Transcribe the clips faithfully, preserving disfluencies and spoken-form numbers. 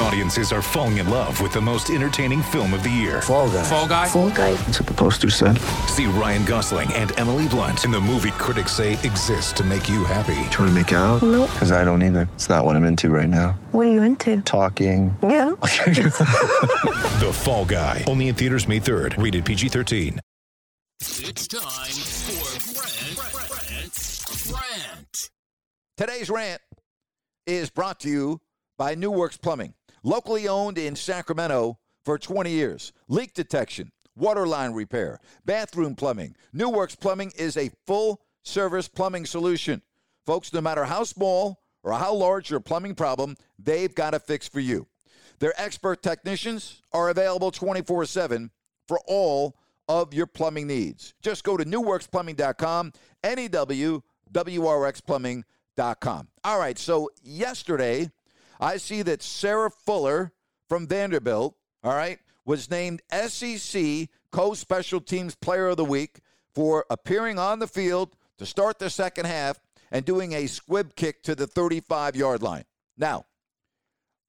Audiences are falling in love with the most entertaining film of the year. Fall Guy. Fall Guy. Fall Guy. That's what the poster said. See Ryan Gosling and Emily Blunt in the movie critics say exists to make you happy. Trying to make it out? Nope. Because I don't either. It's not what I'm into right now. What are you into? Talking. Yeah. The Fall Guy. Only in theaters May third. Rated P G thirteen. It's time for Grant's Rant. Today's rant is brought to you by NewWorks Plumbing. Locally owned in Sacramento for twenty years. Leak detection, water line repair, bathroom plumbing. NewWorks Plumbing is a full-service plumbing solution. Folks, no matter how small or how large your plumbing problem, they've got a fix for you. Their expert technicians are available twenty-four seven for all of your plumbing needs. Just go to new works plumbing dot com, N E W W R X plumbing dot com. All right, so yesterday, I see that Sarah Fuller from Vanderbilt, all right, was named S E C Co-Special Teams Player of the Week for appearing on the field to start the second half and doing a squib kick to the thirty-five-yard line. Now,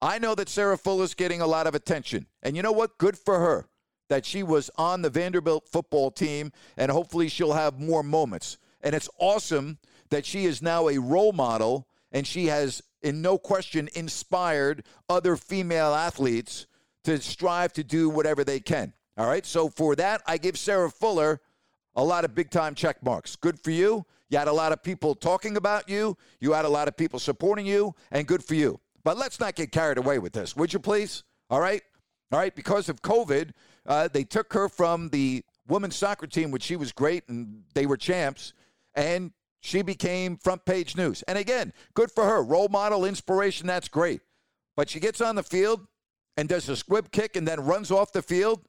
I know that Sarah Fuller's getting a lot of attention, and you know what? Good for her that she was on the Vanderbilt football team, and hopefully she'll have more moments. And it's awesome that she is now a role model, and she has, in no question, inspired other female athletes to strive to do whatever they can. All right, so for that, I give Sarah Fuller a lot of big-time check marks. Good for you. You had a lot of people talking about you. You had a lot of people supporting you, and good for you. But let's not get carried away with this, would you please? All right? All right, because of COVID, uh, they took her from the women's soccer team, which she was great, and they were champs, and she became front-page news. And again, good for her. Role model, inspiration, that's great. But she gets on the field and does a squib kick and then runs off the field,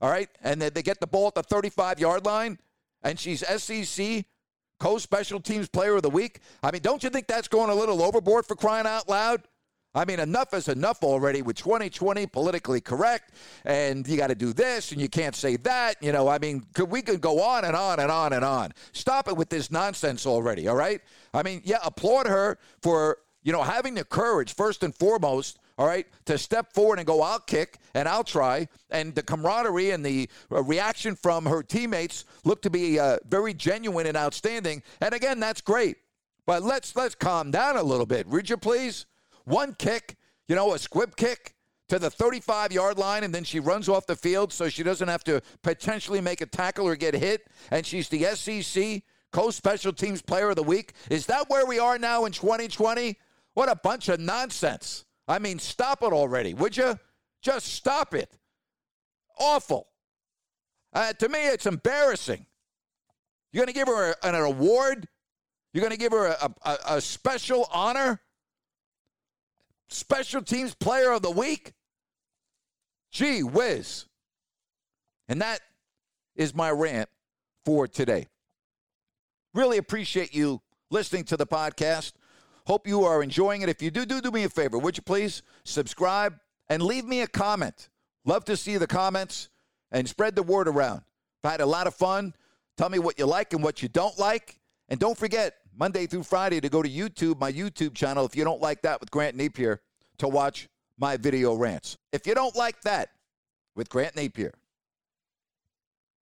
all right? And then they get the ball at the thirty-five-yard line, and she's S E C Co-Special Teams Player of the Week. I mean, don't you think that's going a little overboard, for crying out loud? I mean, enough is enough already with twenty twenty politically correct, and you got to do this, and you can't say that. You know, I mean, could, we could go on and on and on and on. Stop it with this nonsense already, all right? I mean, yeah, applaud her for, you know, having the courage, first and foremost, all right, to step forward and go, I'll kick and I'll try. And the camaraderie and the reaction from her teammates looked to be uh, very genuine and outstanding. And, again, that's great. But let's let's calm down a little bit, would you please? One kick, you know, a squib kick to the thirty-five-yard line, and then she runs off the field so she doesn't have to potentially make a tackle or get hit, and she's the S E C Co-Special Teams Player of the Week. Is that where we are now in twenty twenty? What a bunch of nonsense. I mean, stop it already, would you? Just stop it. Awful. Uh, to me, it's embarrassing. You're going to give her an award? You're going to give her a, a, a special honor? Special Teams Player of the Week? Gee whiz. And that is my rant for today. Really appreciate you listening to the podcast. Hope you are enjoying it. If you do, do, do me a favor, would you please? Subscribe and leave me a comment. Love to see the comments and spread the word around. I've had a lot of fun. Tell me what you like and what you don't like. And don't forget, Monday through Friday, to go to YouTube, my YouTube channel, if you don't like that with Grant Napier, to watch my video rants. If you don't like that with Grant Napier,